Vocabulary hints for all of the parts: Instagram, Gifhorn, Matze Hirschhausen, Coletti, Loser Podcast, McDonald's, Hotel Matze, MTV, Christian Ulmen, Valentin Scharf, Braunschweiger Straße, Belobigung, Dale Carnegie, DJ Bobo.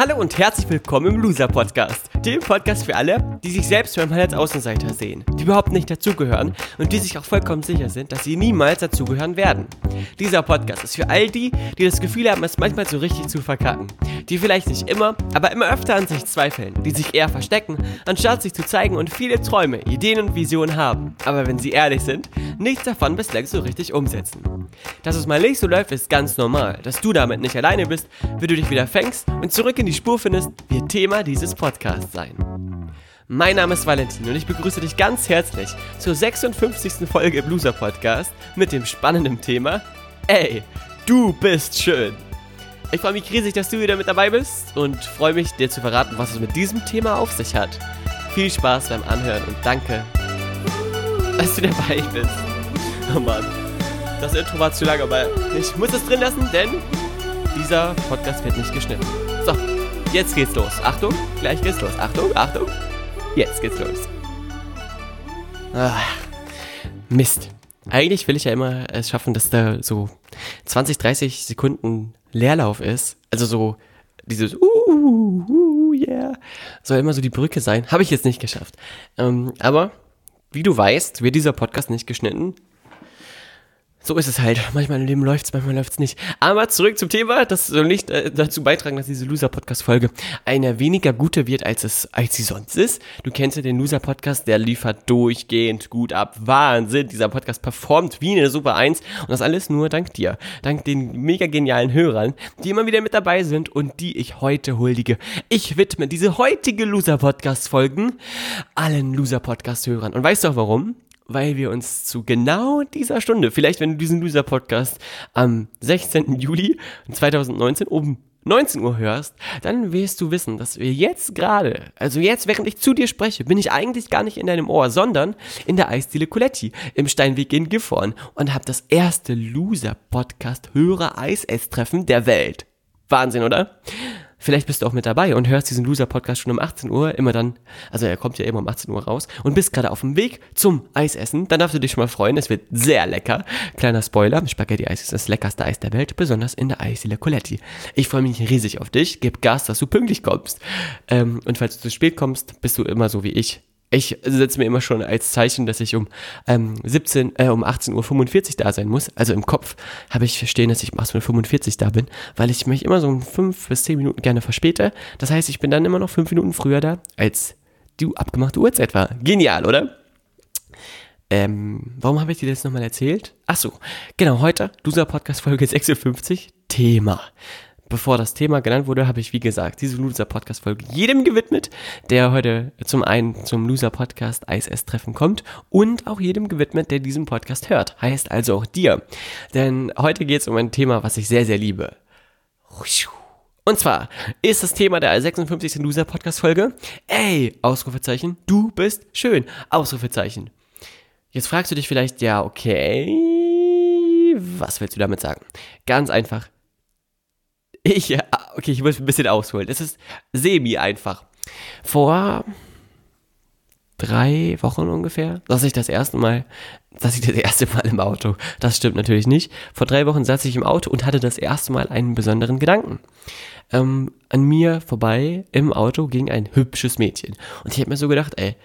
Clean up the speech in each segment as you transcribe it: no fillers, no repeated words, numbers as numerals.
Hallo und herzlich willkommen im Loser Podcast, dem Podcast für alle, die sich selbst manchmal als Außenseiter sehen, die überhaupt nicht dazugehören und die sich auch vollkommen sicher sind, dass sie niemals dazugehören werden. Dieser Podcast ist für all die, die das Gefühl haben, es manchmal so richtig zu verkacken, die vielleicht nicht immer, aber immer öfter an sich zweifeln, die sich eher verstecken, anstatt sich zu zeigen und viele Träume, Ideen und Visionen haben, aber wenn sie ehrlich sind, nichts davon bislang so richtig umsetzen. Dass es mal nicht so läuft, ist ganz normal. Dass du damit nicht alleine bist, wenn du dich wieder fängst und zurück in die Spur findest, wird Thema dieses Podcasts sein. Mein Name ist Valentin und ich begrüße dich ganz herzlich zur 56. Folge im Loser Podcast mit dem spannenden Thema: Ey, du bist schön! Ich freue mich riesig, dass du wieder mit dabei bist und freue mich, dir zu verraten, was es mit diesem Thema auf sich hat. Viel Spaß beim Anhören und danke, dass du dabei bist. Oh Mann. Das Intro war zu lang, aber ich muss es drin lassen, denn dieser Podcast wird nicht geschnitten. So, jetzt geht's los. Achtung, gleich geht's los. Achtung, Achtung, jetzt geht's los. Ach, Mist. Eigentlich will ich ja immer es schaffen, dass da so 20, 30 Sekunden Leerlauf ist. Also so dieses yeah, soll immer so die Brücke sein. Habe ich jetzt nicht geschafft. Aber wie du weißt, wird dieser Podcast nicht geschnitten. So ist es halt. Manchmal im Leben läuft's, manchmal läuft's nicht. Aber zurück zum Thema. Das soll nicht dazu beitragen, dass diese Loser-Podcast-Folge eine weniger gute wird, als sie sonst ist. Du kennst ja den Loser-Podcast, der liefert durchgehend gut ab. Wahnsinn, dieser Podcast performt wie eine Super 1. Und das alles nur dank dir. Dank den mega genialen Hörern, die immer wieder mit dabei sind und die ich heute huldige. Ich widme diese heutige Loser-Podcast-Folgen allen Loser-Podcast-Hörern. Und weißt du auch warum? Weil wir uns zu genau dieser Stunde, vielleicht wenn du diesen Loser-Podcast am 16. Juli 2019 um 19 Uhr hörst, dann wirst du wissen, dass wir jetzt gerade, also jetzt, während ich zu dir spreche, bin ich eigentlich gar nicht in deinem Ohr, sondern in der Eisdiele Coletti im Steinweg in Gifhorn und habe das erste Loser-Podcast-Hörer-Eis-Ess-Treffen der Welt. Wahnsinn, oder? Vielleicht bist du auch mit dabei und hörst diesen Loser-Podcast schon um 18 Uhr, immer dann, also er kommt ja immer um 18 Uhr raus und bist gerade auf dem Weg zum Eisessen, dann darfst du dich schon mal freuen, es wird sehr lecker. Kleiner Spoiler, Spaghetti-Eis ist das leckerste Eis der Welt, besonders in der Eisdiele Coletti. Ich freue mich riesig auf dich, gib Gas, dass du pünktlich kommst. Und falls du zu spät kommst, bist du immer so wie ich. Ich setze mir immer schon als Zeichen, dass ich um 18.45 Uhr da sein muss. Also im Kopf habe ich stehen, dass ich um 18.45 Uhr da bin, weil ich mich immer so um 5 bis 10 Minuten gerne verspäte. Das heißt, ich bin dann immer noch 5 Minuten früher da, als die abgemachte Uhrzeit war. Genial, oder? Warum habe ich dir das nochmal erzählt? Ach so, genau, heute, Loser Podcast Folge 56, Thema. Bevor das Thema genannt wurde, habe ich, wie gesagt, diese Loser-Podcast-Folge jedem gewidmet, der heute zum einen zum Loser-Podcast Eis-Ess-Treffen kommt und auch jedem gewidmet, der diesen Podcast hört. Heißt also auch dir. Denn heute geht es um ein Thema, was ich sehr, sehr liebe. Und zwar ist das Thema der 56. Loser-Podcast-Folge: Ey, Ausrufezeichen, du bist schön, Ausrufezeichen. Jetzt fragst du dich vielleicht, ja, okay, was willst du damit sagen? Ganz einfach. Ich muss ein bisschen ausholen. Es ist semi-einfach. Vor 3 Wochen ungefähr saß ich das erste Mal im Auto. Das stimmt natürlich nicht. Vor 3 Wochen saß ich im Auto und hatte das erste Mal einen besonderen Gedanken. An mir vorbei im Auto ging ein hübsches Mädchen. Und ich habe mir so gedacht, ey,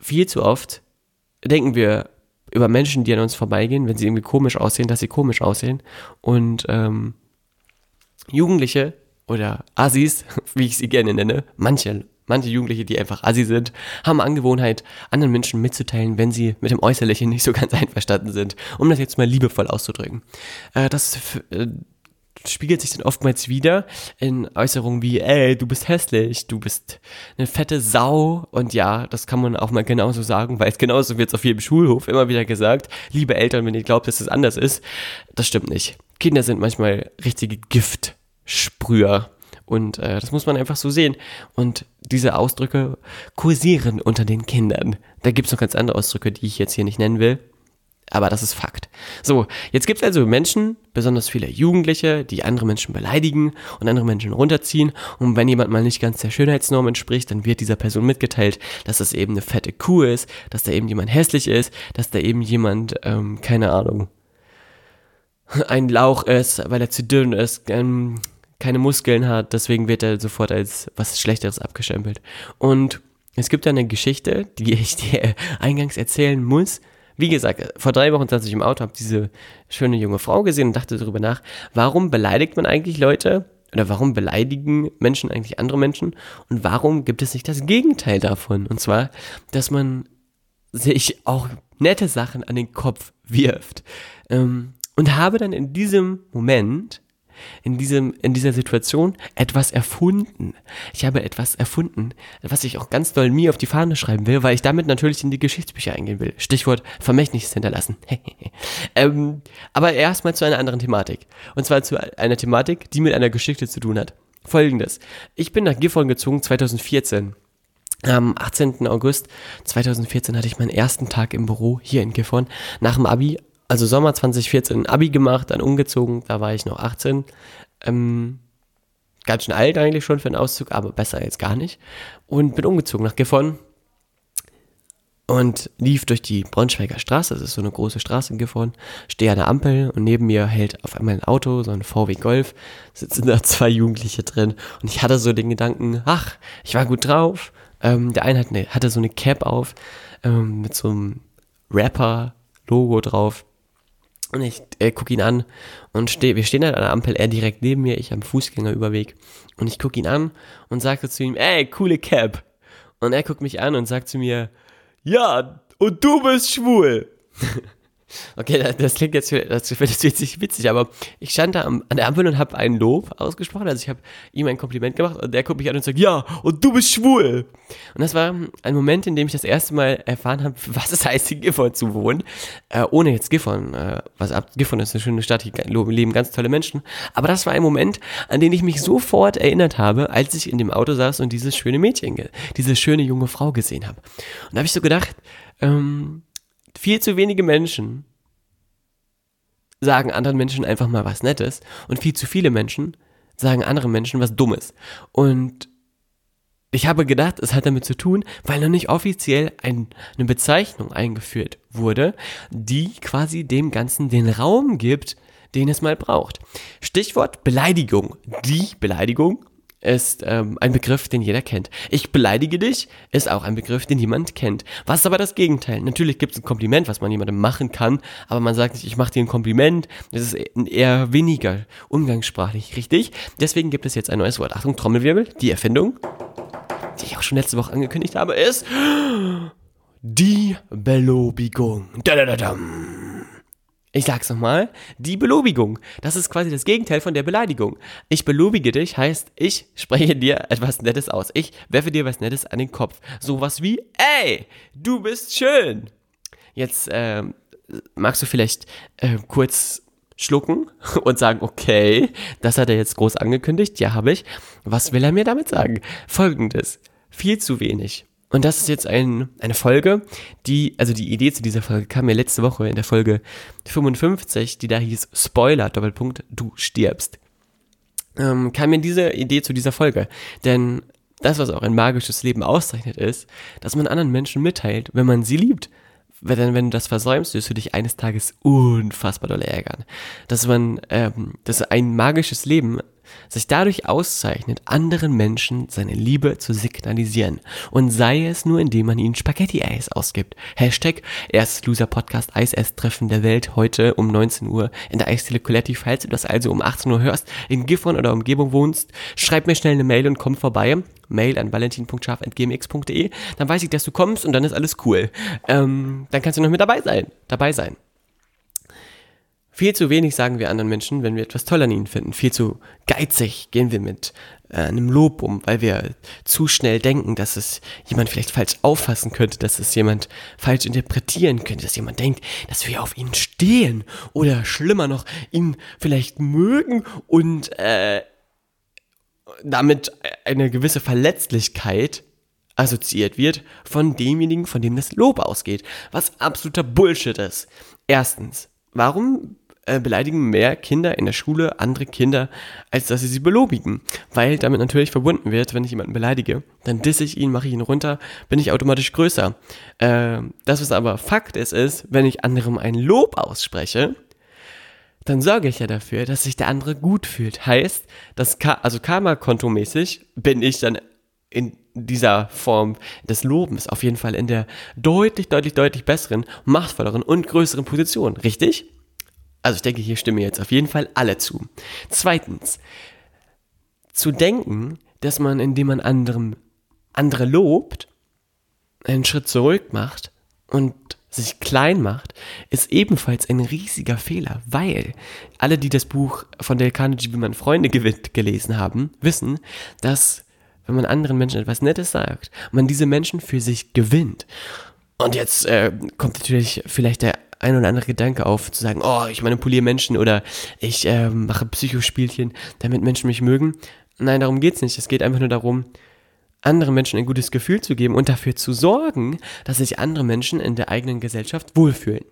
viel zu oft denken wir über Menschen, die an uns vorbeigehen, wenn sie irgendwie komisch aussehen, dass sie komisch aussehen. Und Jugendliche oder Assis, wie ich sie gerne nenne, manche Jugendliche, die einfach Assi sind, haben Angewohnheit, anderen Menschen mitzuteilen, wenn sie mit dem Äußerlichen nicht so ganz einverstanden sind, um das jetzt mal liebevoll auszudrücken. Das spiegelt sich dann oftmals wieder in Äußerungen wie, ey, du bist hässlich, du bist eine fette Sau. Und ja, das kann man auch mal genauso sagen, weil es genauso wird auf jedem Schulhof immer wieder gesagt. Liebe Eltern, wenn ihr glaubt, dass es anders ist, das stimmt nicht. Kinder sind manchmal richtige Giftsprüher und das muss man einfach so sehen. Und diese Ausdrücke kursieren unter den Kindern. Da gibt es noch ganz andere Ausdrücke, die ich jetzt hier nicht nennen will, aber das ist Fakt. So, jetzt gibt es also Menschen, besonders viele Jugendliche, die andere Menschen beleidigen und andere Menschen runterziehen. Und wenn jemand mal nicht ganz der Schönheitsnorm entspricht, dann wird dieser Person mitgeteilt, dass das eben eine fette Kuh ist, dass da eben jemand hässlich ist, dass da eben jemand, keine Ahnung, ein Lauch ist, weil er zu dünn ist, keine Muskeln hat, deswegen wird er sofort als was Schlechteres abgestempelt. Und es gibt da eine Geschichte, die ich dir eingangs erzählen muss. Wie gesagt, vor 3 Wochen saß ich im Auto, habe diese schöne junge Frau gesehen und dachte darüber nach, warum beleidigt man eigentlich Leute oder warum beleidigen Menschen eigentlich andere Menschen und warum gibt es nicht das Gegenteil davon? Und zwar, dass man sich auch nette Sachen an den Kopf wirft. Und habe dann in diesem Moment, in dieser Situation etwas erfunden. Ich habe etwas erfunden, was ich auch ganz doll mir auf die Fahne schreiben will, weil ich damit natürlich in die Geschichtsbücher eingehen will. Stichwort Vermächtnis hinterlassen. Aber erstmal zu einer anderen Thematik. Und zwar zu einer Thematik, die mit einer Geschichte zu tun hat. Folgendes. Ich bin nach Gifhorn gezogen 2014. Am 18. August 2014 hatte ich meinen ersten Tag im Büro hier in Gifhorn. Nach dem Abi, also Sommer 2014, Abi gemacht, dann umgezogen, da war ich noch 18. Ganz schön alt eigentlich schon für einen Auszug, aber besser jetzt gar nicht. Und bin umgezogen nach Gifhorn und lief durch die Braunschweiger Straße, das ist so eine große Straße in Gifhorn, stehe an der Ampel und neben mir hält auf einmal ein Auto, so ein VW Golf, sitzen da 2 Jugendliche drin und ich hatte so den Gedanken, ach, ich war gut drauf. Der eine hatte so eine Cap auf, mit so einem Rapper-Logo drauf. Und ich gucke ihn an und wir stehen halt an der Ampel, er direkt neben mir, ich am Fußgängerüberweg. Und ich gucke ihn an und sage zu ihm, ey, coole Cap. Und er guckt mich an und sagt zu mir, ja, und du bist schwul. Okay, das klingt jetzt witzig, aber ich stand da an der Ampel und habe ein Lob ausgesprochen, also ich habe ihm ein Kompliment gemacht und der guckt mich an und sagt, ja, und du bist schwul. Und das war ein Moment, in dem ich das erste Mal erfahren habe, was es heißt, in Gifhorn zu wohnen, ohne jetzt Gifhorn, Gifhorn ist eine schöne Stadt, hier leben ganz tolle Menschen, aber das war ein Moment, an den ich mich sofort erinnert habe, als ich in dem Auto saß und diese schöne junge Frau gesehen habe. Und da habe ich so gedacht, viel zu wenige Menschen sagen anderen Menschen einfach mal was Nettes und viel zu viele Menschen sagen anderen Menschen was Dummes. Und ich habe gedacht, es hat damit zu tun, weil noch nicht offiziell eine Bezeichnung eingeführt wurde, die quasi dem Ganzen den Raum gibt, den es mal braucht. Stichwort Beleidigung. Die Beleidigung ist ein Begriff, den jeder kennt. Ich beleidige dich ist auch ein Begriff, den niemand kennt. Was ist aber das Gegenteil? Natürlich gibt es ein Kompliment, was man jemandem machen kann, aber man sagt nicht, ich mache dir ein Kompliment. Das ist eher weniger umgangssprachlich, richtig? Deswegen gibt es jetzt ein neues Wort. Achtung, Trommelwirbel, die Erfindung, die ich auch schon letzte Woche angekündigt habe, ist die Belobigung. Ich sag's nochmal, die Belobigung. Das ist quasi das Gegenteil von der Beleidigung. Ich belobige dich heißt, ich spreche dir etwas Nettes aus. Ich werfe dir was Nettes an den Kopf. Sowas wie, ey, du bist schön. Jetzt magst du vielleicht kurz schlucken und sagen, okay, das hat er jetzt groß angekündigt. Ja, habe ich. Was will er mir damit sagen? Folgendes, viel zu wenig. Und das ist jetzt eine Folge, die Idee zu dieser Folge kam mir letzte Woche in der Folge 55, die da hieß Spoiler, Doppelpunkt, du stirbst. Kam mir diese Idee zu dieser Folge. Denn das, was auch ein magisches Leben auszeichnet, ist, dass man anderen Menschen mitteilt, wenn man sie liebt. Wenn du das versäumst, wirst du dich eines Tages unfassbar doll ärgern. Dass ein magisches Leben sich dadurch auszeichnet, anderen Menschen seine Liebe zu signalisieren. Und sei es nur, indem man ihnen Spaghetti-Eis ausgibt. Hashtag erstes Loser Podcast Eis-Ess-Treffen der Welt heute um 19 Uhr in der Eisdiele Coletti. Falls du das also um 18 Uhr hörst, in Gifhorn oder Umgebung wohnst, schreib mir schnell eine Mail und komm vorbei. Mail an valentin.scharf@gmx.de. Dann weiß ich, dass du kommst und dann ist alles cool. Dann kannst du noch mit dabei sein. Viel zu wenig sagen wir anderen Menschen, wenn wir etwas toll an ihnen finden. Viel zu geizig gehen wir mit einem Lob um, weil wir zu schnell denken, dass es jemand vielleicht falsch auffassen könnte, dass es jemand falsch interpretieren könnte, dass jemand denkt, dass wir auf ihn stehen oder schlimmer noch, ihn vielleicht mögen und damit eine gewisse Verletzlichkeit assoziiert wird von demjenigen, von dem das Lob ausgeht, was absoluter Bullshit ist. Erstens, warum beleidigen mehr Kinder in der Schule andere Kinder, als dass sie belobigen? Weil damit natürlich verbunden wird, wenn ich jemanden beleidige, dann disse ich ihn, mache ich ihn runter, bin ich automatisch größer. Das, was aber Fakt ist, wenn ich anderem ein Lob ausspreche, dann sorge ich ja dafür, dass sich der andere gut fühlt. Heißt, also Karma-Konto-mäßig bin ich dann in dieser Form des Lobens auf jeden Fall in der deutlich, deutlich, deutlich besseren, machtvolleren und größeren Position, richtig? Also ich denke, hier stimmen jetzt auf jeden Fall alle zu. Zweitens, zu denken, dass man, indem man andere lobt, einen Schritt zurück macht und sich klein macht, ist ebenfalls ein riesiger Fehler, weil alle, die das Buch von Dale Carnegie, wie man Freunde gewinnt, gelesen haben, wissen, dass wenn man anderen Menschen etwas Nettes sagt, man diese Menschen für sich gewinnt. Und jetzt kommt natürlich vielleicht der ein oder andere Gedanke auf, zu sagen, oh, ich manipuliere Menschen oder ich mache Psychospielchen, damit Menschen mich mögen. Nein, darum geht's nicht. Es geht einfach nur darum, anderen Menschen ein gutes Gefühl zu geben und dafür zu sorgen, dass sich andere Menschen in der eigenen Gesellschaft wohlfühlen.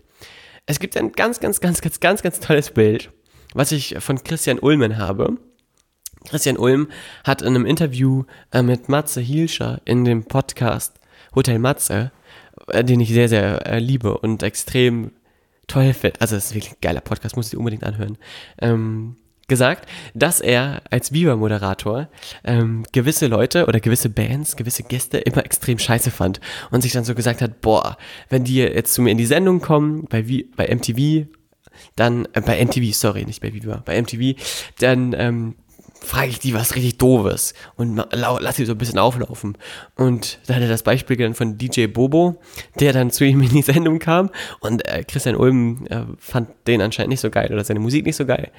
Es gibt ein ganz, ganz, ganz, ganz, ganz, ganz tolles Bild, was ich von Christian Ulmen habe. Christian Ulm hat in einem Interview mit Matze Hirschhausen in dem Podcast Hotel Matze, den ich sehr, sehr liebe und extrem toll finde, also es ist wirklich ein geiler Podcast, muss ich unbedingt anhören, gesagt, dass er als Viva-Moderator gewisse Leute oder gewisse Bands, gewisse Gäste immer extrem scheiße fand und sich dann so gesagt hat, boah, wenn die jetzt zu mir in die Sendung kommen, bei MTV, dann frage ich die was richtig Doofes und lass sie so ein bisschen auflaufen. Und da hat er das Beispiel genannt von DJ Bobo, der dann zu ihm in die Sendung kam und Christian Ulmen fand den anscheinend nicht so geil oder seine Musik nicht so geil.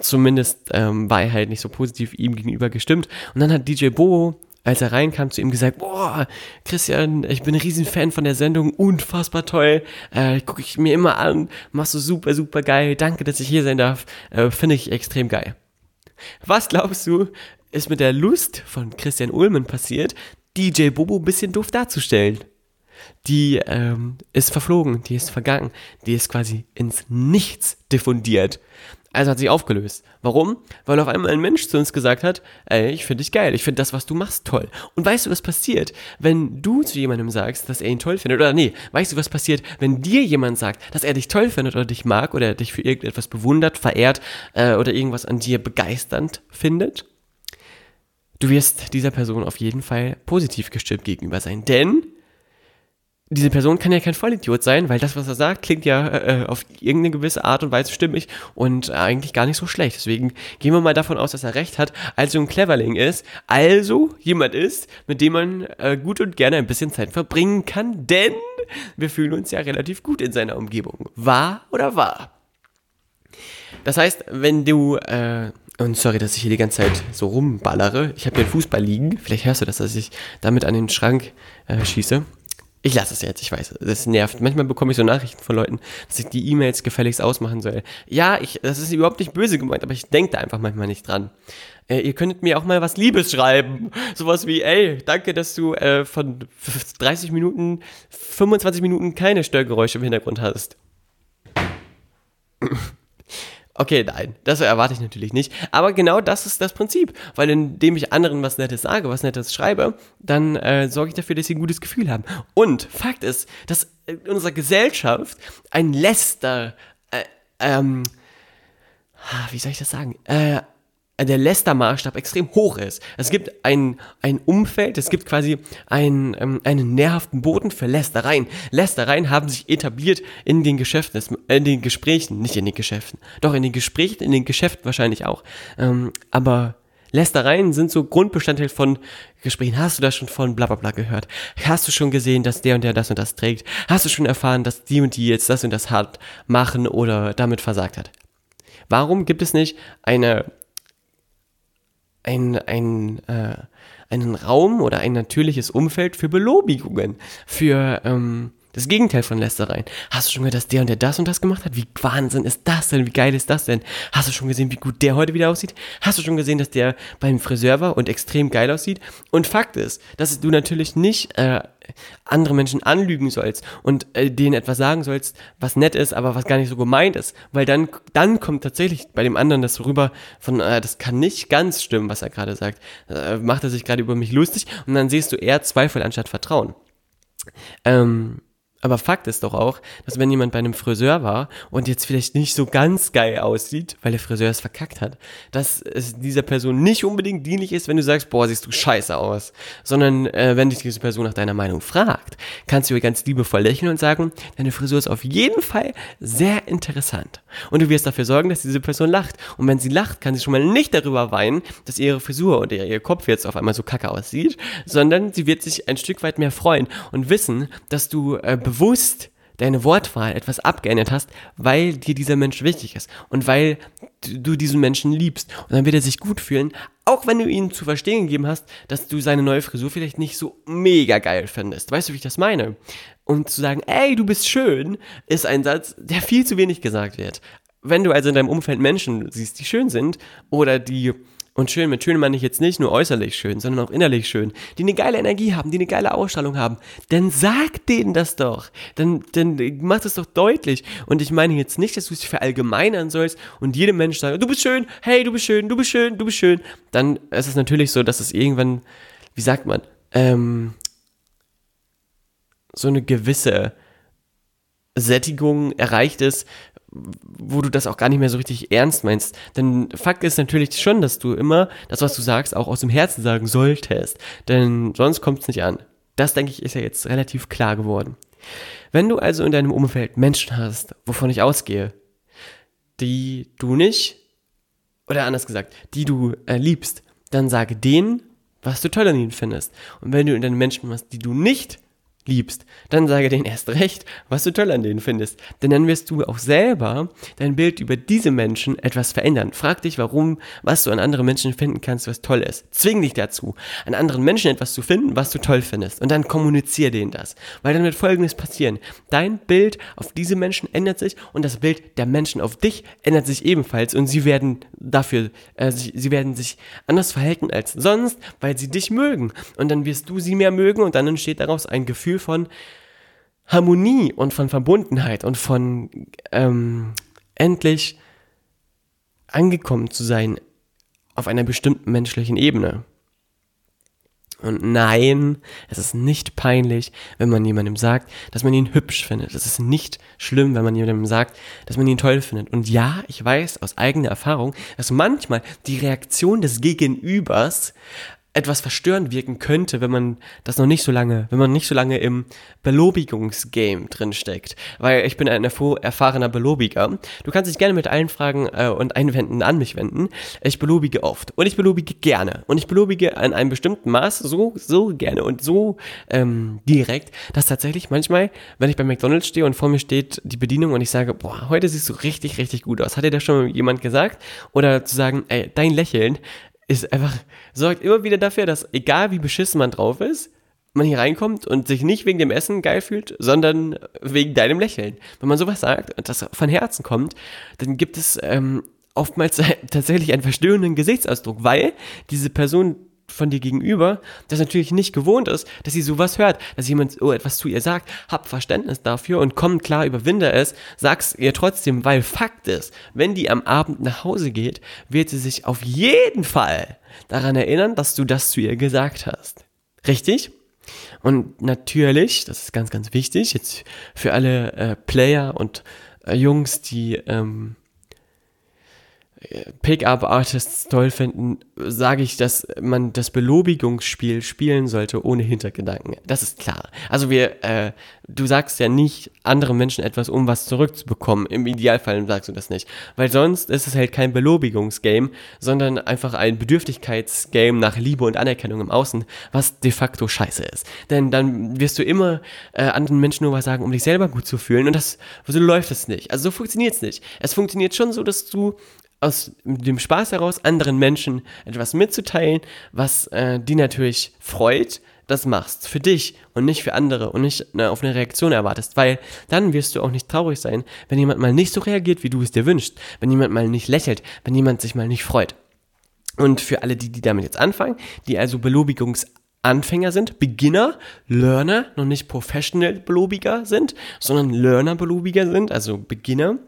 Zumindest war er halt nicht so positiv ihm gegenüber gestimmt. Und dann hat DJ Bobo, als er reinkam, zu ihm gesagt, boah, Christian, ich bin ein Riesenfan von der Sendung, unfassbar toll, gucke ich mir immer an, machst du super, super geil, danke, dass ich hier sein darf, finde ich extrem geil. Was glaubst du, ist mit der Lust von Christian Ulmen passiert, DJ Bobo ein bisschen doof darzustellen? Die ist verflogen, die ist vergangen, die ist quasi ins Nichts diffundiert. Also hat sich aufgelöst. Warum? Weil auf einmal ein Mensch zu uns gesagt hat, ey, ich finde dich geil, ich finde das, was du machst, toll. Und weißt du, was passiert, wenn du zu jemandem sagst, dass er ihn toll findet? Oder nee, weißt du, was passiert, wenn dir jemand sagt, dass er dich toll findet oder dich mag oder dich für irgendetwas bewundert, verehrt oder irgendwas an dir begeisternd findet? Du wirst dieser Person auf jeden Fall positiv gestimmt gegenüber sein, denn diese Person kann ja kein Vollidiot sein, weil das, was er sagt, klingt ja auf irgendeine gewisse Art und Weise stimmig und eigentlich gar nicht so schlecht. Deswegen gehen wir mal davon aus, dass er recht hat, also ein Cleverling ist, also jemand ist, mit dem man gut und gerne ein bisschen Zeit verbringen kann, denn wir fühlen uns ja relativ gut in seiner Umgebung. Wahr oder wahr? Das heißt, wenn du... Und sorry, dass ich hier die ganze Zeit so rumballere. Ich habe hier einen Fußball liegen. Vielleicht hörst du das, dass ich damit an den Schrank schieße. Ich lasse es jetzt, ich weiß, das nervt. Manchmal bekomme ich so Nachrichten von Leuten, dass ich die E-Mails gefälligst ausmachen soll. Ja, das ist überhaupt nicht böse gemeint, aber ich denke da einfach manchmal nicht dran. Ihr könntet mir auch mal was Liebes schreiben. Sowas wie, ey, danke, dass du von 30 Minuten, 25 Minuten keine Störgeräusche im Hintergrund hast. Okay, nein, das erwarte ich natürlich nicht. Aber genau das ist das Prinzip. Weil indem ich anderen was Nettes sage, was Nettes schreibe, dann sorge ich dafür, dass sie ein gutes Gefühl haben. Und Fakt ist, dass in unserer Gesellschaft ein Läster, wie soll ich das sagen, der Lästermaßstab extrem hoch ist. Es gibt ein Umfeld, es gibt quasi einen nährhaften Boden für Lästereien. Lästereien haben sich etabliert in den Geschäften, in den Gesprächen, nicht in den Geschäften, doch in den Gesprächen, in den Geschäften wahrscheinlich auch. Aber Lästereien sind so Grundbestandteil von Gesprächen. Hast du das schon von Blablabla gehört? Hast du schon gesehen, dass der und der das und das trägt? Hast du schon erfahren, dass die und die jetzt das und das hart machen oder damit versagt hat? Warum gibt es nicht einen Raum oder ein natürliches Umfeld für Belobigungen, für das Gegenteil von Lästereien. Hast du schon gehört, dass der und das gemacht hat? Wie Wahnsinn ist das denn? Wie geil ist das denn? Hast du schon gesehen, wie gut der heute wieder aussieht? Hast du schon gesehen, dass der beim Friseur war und extrem geil aussieht? Und Fakt ist, dass du natürlich nicht andere Menschen anlügen sollst und denen etwas sagen sollst, was nett ist, aber was gar nicht so gemeint ist, weil dann kommt tatsächlich bei dem anderen das rüber von, das kann nicht ganz stimmen, was er gerade sagt, macht er sich gerade über mich lustig und dann siehst du eher Zweifel anstatt Vertrauen. Aber Fakt ist doch auch, dass wenn jemand bei einem Friseur war und jetzt vielleicht nicht so ganz geil aussieht, weil der Friseur es verkackt hat, dass es dieser Person nicht unbedingt dienlich ist, wenn du sagst, boah, siehst du scheiße aus. Sondern wenn dich diese Person nach deiner Meinung fragt, kannst du ihr ganz liebevoll lächeln und sagen, deine Frisur ist auf jeden Fall sehr interessant. Und du wirst dafür sorgen, dass diese Person lacht. Und wenn sie lacht, kann sie schon mal nicht darüber weinen, dass ihre Frisur oder ihr Kopf jetzt auf einmal so kacke aussieht, sondern sie wird sich ein Stück weit mehr freuen und wissen, dass du bewusst deine Wortwahl etwas abgeändert hast, weil dir dieser Mensch wichtig ist und weil du diesen Menschen liebst. Und dann wird er sich gut fühlen, auch wenn du ihm zu verstehen gegeben hast, dass du seine neue Frisur vielleicht nicht so mega geil findest. Weißt du, wie ich das meine? Und zu sagen, ey, du bist schön, ist ein Satz, der viel zu wenig gesagt wird. Wenn du also in deinem Umfeld Menschen siehst, die schön sind oder die... Und schön, mit schön meine ich jetzt nicht nur äußerlich schön, sondern auch innerlich schön, die eine geile Energie haben, die eine geile Ausstrahlung haben, dann sag denen das doch, dann mach das doch deutlich. Und ich meine jetzt nicht, dass du es verallgemeinern sollst und jedem Menschen sagen, du bist schön, hey, du bist schön, du bist schön, du bist schön. Dann ist es natürlich so, dass es irgendwann, wie sagt man, so eine gewisse Sättigung erreicht ist, wo du das auch gar nicht mehr so richtig ernst meinst. Denn Fakt ist natürlich schon, dass du immer das, was du sagst, auch aus dem Herzen sagen solltest. Denn sonst kommt es nicht an. Das, denke ich, ist ja jetzt relativ klar geworden. Wenn du also in deinem Umfeld Menschen hast, wovon ich ausgehe, die du nicht, oder anders gesagt, die du liebst, dann sage denen, was du toll an ihnen findest. Und wenn du in deinen Menschen hast, die du nicht liebst, dann sage denen erst recht, was du toll an denen findest. Denn dann wirst du auch selber dein Bild über diese Menschen etwas verändern. Frag dich, warum, was du an anderen Menschen finden kannst, was toll ist. Zwing dich dazu, an anderen Menschen etwas zu finden, was du toll findest. Und dann kommunizier denen das. Weil dann wird Folgendes passieren. Dein Bild auf diese Menschen ändert sich und das Bild der Menschen auf dich ändert sich ebenfalls. Und sie werden dafür, sie werden sich anders verhalten als sonst, weil sie dich mögen. Und dann wirst du sie mehr mögen und dann entsteht daraus ein Gefühl von Harmonie und von Verbundenheit und von endlich angekommen zu sein auf einer bestimmten menschlichen Ebene. Und nein, es ist nicht peinlich, wenn man jemandem sagt, dass man ihn hübsch findet. Es ist nicht schlimm, wenn man jemandem sagt, dass man ihn toll findet. Und ja, ich weiß aus eigener Erfahrung, dass manchmal die Reaktion des Gegenübers etwas verstörend wirken könnte, wenn man das noch nicht so lange, im Belobigungsgame drinsteckt. Weil ich bin ein erfahrener Belobiger. Du kannst dich gerne mit allen Fragen und Einwänden an mich wenden. Ich belobige oft. Und ich belobige gerne. Und ich belobige an einem bestimmten Maß so gerne und so direkt, dass tatsächlich manchmal, wenn ich bei McDonald's stehe und vor mir steht die Bedienung und ich sage, boah, heute siehst du richtig, richtig gut aus. Hat dir das schon jemand gesagt? Oder zu sagen, ey, dein Lächeln ist einfach, sorgt immer wieder dafür, dass egal wie beschissen man drauf ist, man hier reinkommt und sich nicht wegen dem Essen geil fühlt, sondern wegen deinem Lächeln. Wenn man sowas sagt und das von Herzen kommt, dann gibt es oftmals tatsächlich einen verstörenden Gesichtsausdruck, weil diese Person von dir gegenüber das natürlich nicht gewohnt ist, dass sie sowas hört, dass jemand so etwas zu ihr sagt. Hab Verständnis dafür und komm klar, überwinde es, sag's ihr trotzdem, weil Fakt ist, wenn die am Abend nach Hause geht, wird sie sich auf jeden Fall daran erinnern, dass du das zu ihr gesagt hast. Richtig? Und natürlich, das ist ganz, ganz wichtig, jetzt für alle Player und Jungs, die Pick-up-Artists toll finden, sage ich, dass man das Belobigungsspiel spielen sollte ohne Hintergedanken. Das ist klar. Also du sagst ja nicht anderen Menschen etwas, um was zurückzubekommen. Im Idealfall sagst du das nicht. Weil sonst ist es halt kein Belobigungsgame, sondern einfach ein Bedürftigkeitsgame nach Liebe und Anerkennung im Außen, was de facto scheiße ist. Denn dann wirst du immer anderen Menschen nur was sagen, um dich selber gut zu fühlen. Und so läuft es nicht. Also so funktioniert es nicht. Es funktioniert schon so, dass du aus dem Spaß heraus anderen Menschen etwas mitzuteilen, was die natürlich freut, das machst für dich und nicht für andere und nicht auf eine Reaktion erwartest, weil dann wirst du auch nicht traurig sein, wenn jemand mal nicht so reagiert, wie du es dir wünschst, wenn jemand mal nicht lächelt, wenn jemand sich mal nicht freut. Und für alle, die damit jetzt anfangen, die also Belobigungsanfänger sind, Beginner, Learner, noch nicht Professional-Belobiger sind, sondern Learner-Belobiger sind, also Beginner,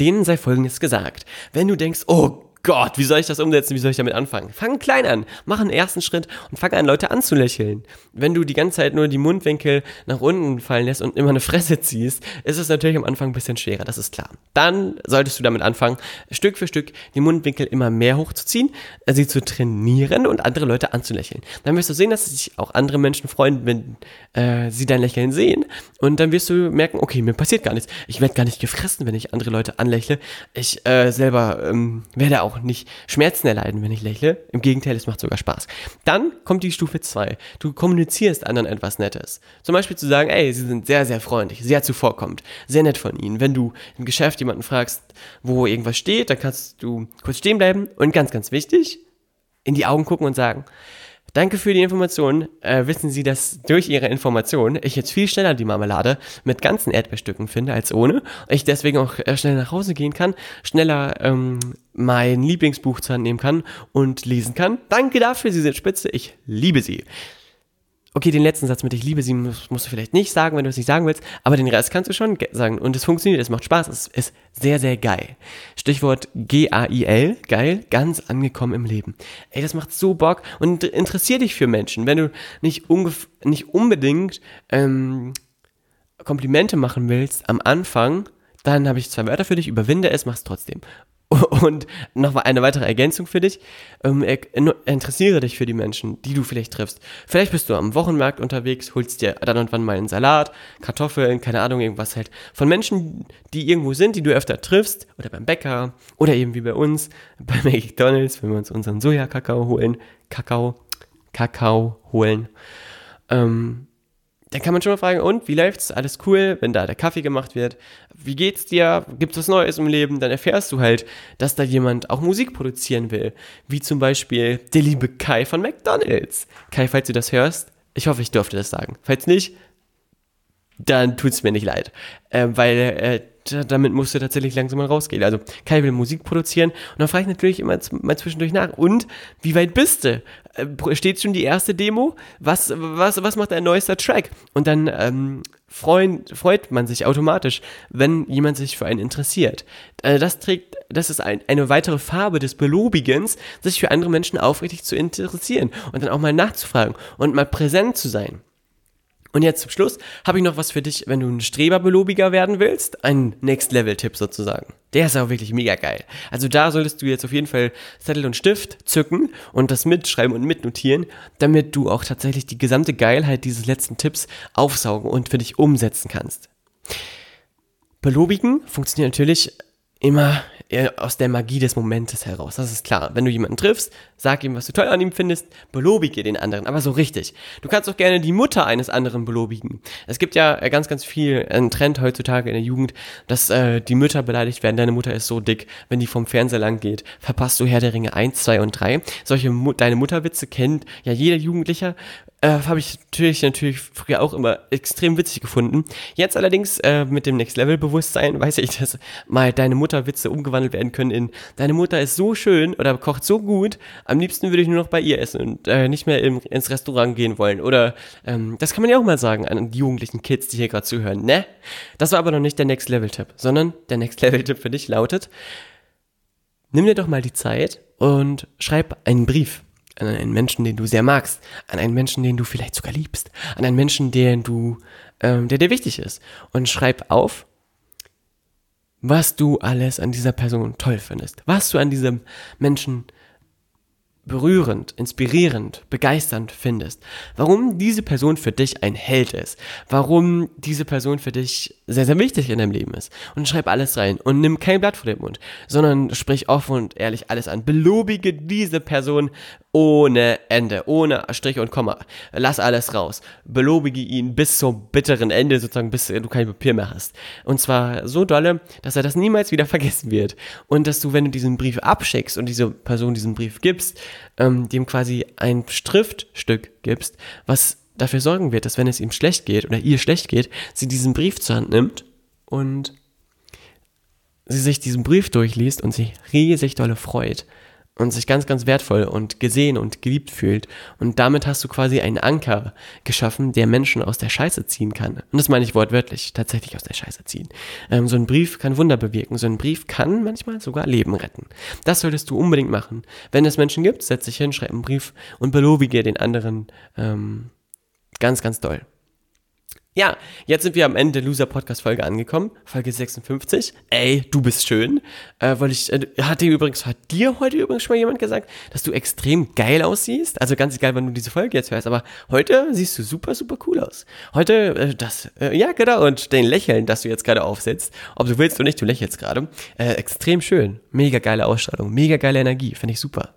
denen sei Folgendes gesagt. Wenn du denkst, oh Gott, wie soll ich das umsetzen, wie soll ich damit anfangen? Fang klein an, mach einen ersten Schritt und fang an, Leute anzulächeln. Wenn du die ganze Zeit nur die Mundwinkel nach unten fallen lässt und immer eine Fresse ziehst, ist es natürlich am Anfang ein bisschen schwerer, das ist klar. Dann solltest du damit anfangen, Stück für Stück die Mundwinkel immer mehr hochzuziehen, sie zu trainieren und andere Leute anzulächeln. Dann wirst du sehen, dass sich auch andere Menschen freuen, wenn sie dein Lächeln sehen, und dann wirst du merken, okay, mir passiert gar nichts, ich werde gar nicht gefressen, wenn ich andere Leute anlächle, ich selber werde auch nicht Schmerzen erleiden, wenn ich lächle. Im Gegenteil, es macht sogar Spaß. Dann kommt die Stufe 2. Du kommunizierst anderen etwas Nettes. Zum Beispiel zu sagen, ey, sie sind sehr, sehr freundlich, sehr zuvorkommend, sehr nett von ihnen. Wenn du im Geschäft jemanden fragst, wo irgendwas steht, dann kannst du kurz stehen bleiben und ganz, ganz wichtig, in die Augen gucken und sagen, danke für die Information. Wissen Sie, dass durch Ihre Information ich jetzt viel schneller die Marmelade mit ganzen Erdbeerstücken finde als ohne. Ich deswegen auch schnell nach Hause gehen kann, schneller mein Lieblingsbuch zur Hand nehmen kann und lesen kann. Danke dafür, Sie sind spitze, ich liebe Sie. Okay, den letzten Satz mit ich liebe Sie musst du vielleicht nicht sagen, wenn du es nicht sagen willst, aber den Rest kannst du schon sagen. Und es funktioniert, es macht Spaß, es ist sehr, sehr geil. Stichwort G-A-I-L, geil, ganz angekommen im Leben. Ey, das macht so Bock und interessier dich für Menschen. Wenn du nicht unbedingt Komplimente machen willst am Anfang, dann habe ich 2 Wörter für dich, überwinde es, mach es trotzdem. Und noch eine weitere Ergänzung für dich, interessiere dich für die Menschen, die du vielleicht triffst. Vielleicht bist du am Wochenmarkt unterwegs, holst dir dann und wann mal einen Salat, Kartoffeln, keine Ahnung, irgendwas halt. Von Menschen, die irgendwo sind, die du öfter triffst, oder beim Bäcker, oder eben wie bei uns, bei McDonald's, wenn wir uns unseren Sojakakao holen, dann kann man schon mal fragen, und, wie läuft's? Alles cool, wenn da der Kaffee gemacht wird? Wie geht's dir? Gibt's was Neues im Leben? Dann erfährst du halt, dass da jemand auch Musik produzieren will. Wie zum Beispiel der liebe Kai von McDonald's. Kai, falls du das hörst, ich hoffe, ich durfte das sagen. Falls nicht, dann tut's mir nicht leid. Damit musst du tatsächlich langsam mal rausgehen. Also Kai will Musik produzieren und dann frage ich natürlich immer mal zwischendurch nach, und wie weit bist du? Steht schon die erste Demo? Was macht dein neuester Track? Und dann freut man sich automatisch, wenn jemand sich für einen interessiert. Das ist eine weitere Farbe des Belobigens, sich für andere Menschen aufrichtig zu interessieren und dann auch mal nachzufragen und mal präsent zu sein. Und jetzt zum Schluss habe ich noch was für dich, wenn du ein Streberbelobiger werden willst. Ein Next-Level-Tipp sozusagen. Der ist auch wirklich mega geil. Also da solltest du jetzt auf jeden Fall Zettel und Stift zücken und das mitschreiben und mitnotieren, damit du auch tatsächlich die gesamte Geilheit dieses letzten Tipps aufsaugen und für dich umsetzen kannst. Belobigen funktioniert natürlich immer aus der Magie des Momentes heraus, das ist klar. Wenn du jemanden triffst, sag ihm, was du toll an ihm findest, belobige den anderen, aber so richtig. Du kannst auch gerne die Mutter eines anderen belobigen. Es gibt ja ganz, ganz viel einen Trend heutzutage in der Jugend, dass die Mütter beleidigt werden, deine Mutter ist so dick, wenn die vom Fernseher lang geht, verpasst du Herr der Ringe 1, 2 und 3. Solche deine Mutterwitze kennt ja jeder Jugendliche. Habe ich natürlich früher auch immer extrem witzig gefunden. Jetzt allerdings mit dem Next-Level-Bewusstsein weiß ich, dass mal deine Mutterwitze umgewandelt werden können in deine Mutter ist so schön oder kocht so gut, am liebsten würde ich nur noch bei ihr essen und nicht mehr ins Restaurant gehen wollen. Oder das kann man ja auch mal sagen an die jugendlichen Kids, die hier gerade zuhören, ne? Das war aber noch nicht der Next-Level-Tipp, sondern der Next-Level-Tipp für dich lautet, nimm dir doch mal die Zeit und schreib einen Brief an einen Menschen, den du sehr magst, an einen Menschen, den du vielleicht sogar liebst, an einen Menschen, der dir wichtig ist. Und schreib auf, was du alles an dieser Person toll findest, was du an diesem Menschen berührend, inspirierend, begeisternd findest, warum diese Person für dich ein Held ist, warum diese Person für dich sehr, sehr wichtig in deinem Leben ist. Und schreib alles rein und nimm kein Blatt vor den Mund, sondern sprich offen und ehrlich alles an. Belobige diese Person ohne Ende, ohne Strich und Komma. Lass alles raus. Belobige ihn bis zum bitteren Ende, sozusagen, bis du kein Papier mehr hast. Und zwar so dolle, dass er das niemals wieder vergessen wird. Und dass du, wenn du diesen Brief abschickst und diese Person diesen Brief gibst, dem quasi ein Schriftstück gibst, was dafür sorgen wird, dass wenn es ihm schlecht geht oder ihr schlecht geht, sie diesen Brief zur Hand nimmt und sie sich diesen Brief durchliest und sich riesig dolle freut und sich ganz, ganz wertvoll und gesehen und geliebt fühlt. Und damit hast du quasi einen Anker geschaffen, der Menschen aus der Scheiße ziehen kann. Und das meine ich wortwörtlich, tatsächlich aus der Scheiße ziehen. So ein Brief kann Wunder bewirken. So ein Brief kann manchmal sogar Leben retten. Das solltest du unbedingt machen. Wenn es Menschen gibt, setz dich hin, schreib einen Brief und belobige den anderen ganz, ganz doll. Ja, jetzt sind wir am Ende der Loser-Podcast-Folge angekommen, Folge 56. Ey, du bist schön. Hat dir heute übrigens schon mal jemand gesagt, dass du extrem geil aussiehst? Also ganz egal, wann du diese Folge jetzt hörst, aber heute siehst du super, super cool aus. Heute, ja genau, und dein Lächeln, das du jetzt gerade aufsetzt, ob du willst oder nicht, du lächelst gerade, extrem schön, mega geile Ausstrahlung, mega geile Energie, finde ich super.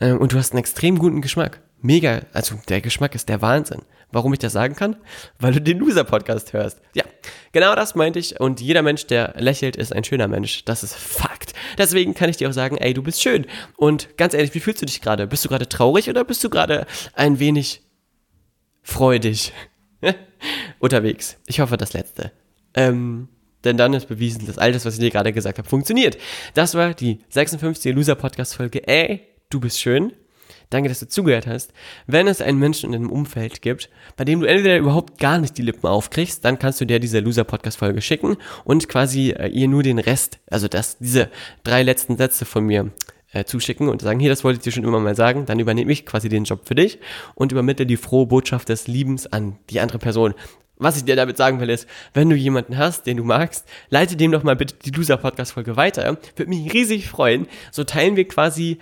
Und du hast einen extrem guten Geschmack. Mega, also der Geschmack ist der Wahnsinn. Warum ich das sagen kann? Weil du den Loser-Podcast hörst. Ja, genau das meinte ich. Und jeder Mensch, der lächelt, ist ein schöner Mensch. Das ist Fakt. Deswegen kann ich dir auch sagen, ey, du bist schön. Und ganz ehrlich, wie fühlst du dich gerade? Bist du gerade traurig oder bist du gerade ein wenig freudig unterwegs? Ich hoffe, das Letzte. Denn dann ist bewiesen, dass all das, was ich dir gerade gesagt habe, funktioniert. Das war die 56. Loser-Podcast-Folge. Ey, du bist schön. Danke, dass du zugehört hast. Wenn es einen Menschen in deinem Umfeld gibt, bei dem du entweder überhaupt gar nicht die Lippen aufkriegst, dann kannst du dir diese Loser-Podcast-Folge schicken und quasi ihr nur den Rest, also diese 3 letzten Sätze von mir zuschicken und sagen, hier, das wollte ich dir schon immer mal sagen, dann übernehme ich quasi den Job für dich und übermittle die frohe Botschaft des Liebens an die andere Person. Was ich dir damit sagen will, ist, wenn du jemanden hast, den du magst, leite dem doch mal bitte die Loser-Podcast-Folge weiter. Würde mich riesig freuen. So teilen wir quasi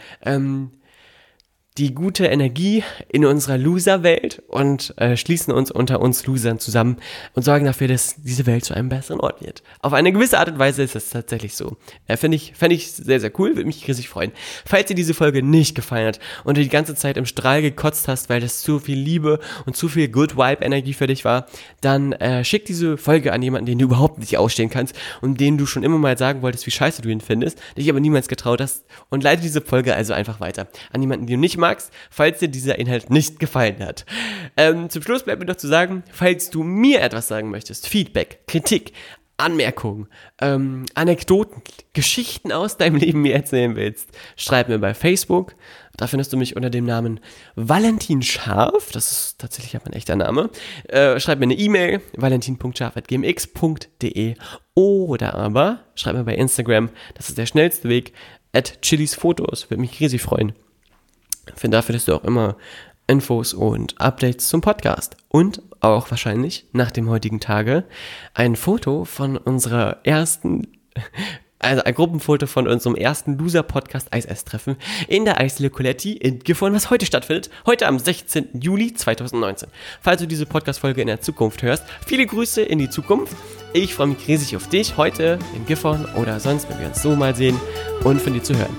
die gute Energie in unserer Loser-Welt und schließen uns unter uns Losern zusammen und sorgen dafür, dass diese Welt zu einem besseren Ort wird. Auf eine gewisse Art und Weise ist das tatsächlich so. Fände ich sehr, sehr cool, würde mich riesig freuen. Falls dir diese Folge nicht gefallen hat und du die ganze Zeit im Strahl gekotzt hast, weil das zu viel Liebe und zu viel Good-Vibe-Energie für dich war, dann schick diese Folge an jemanden, den du überhaupt nicht ausstehen kannst und den du schon immer mal sagen wolltest, wie scheiße du ihn findest, dich aber niemals getraut hast, und leite diese Folge also einfach weiter an jemanden, den du nicht magst, falls dir dieser Inhalt nicht gefallen hat. Zum Schluss bleibt mir noch zu sagen, falls du mir etwas sagen möchtest, Feedback, Kritik, Anmerkungen, Anekdoten, Geschichten aus deinem Leben mir erzählen willst, schreib mir bei Facebook. Da findest du mich unter dem Namen Valentin Scharf. Das ist tatsächlich ja mein echter Name. Schreib mir eine E-Mail, valentin.scharf@gmx.de, oder aber schreib mir bei Instagram. Das ist der schnellste Weg, @chilisfotos. Würde mich riesig freuen. Da findest du auch immer Infos und Updates zum Podcast. Und auch wahrscheinlich nach dem heutigen Tage ein Foto von unserer ein Gruppenfoto von unserem ersten Loser-Podcast Eis-Treffen in der Eisdiele Coletti in Gifhorn, was heute stattfindet. Heute am 16. Juli 2019. Falls du diese Podcast-Folge in der Zukunft hörst, viele Grüße in die Zukunft. Ich freue mich riesig auf dich heute in Gifhorn oder sonst, wenn wir uns so mal sehen und von dir zu hören.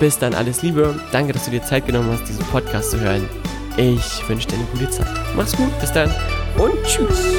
Bis dann, alles Liebe. Danke, dass du dir Zeit genommen hast, diesen Podcast zu hören. Ich wünsche dir eine gute Zeit. Mach's gut, bis dann und tschüss.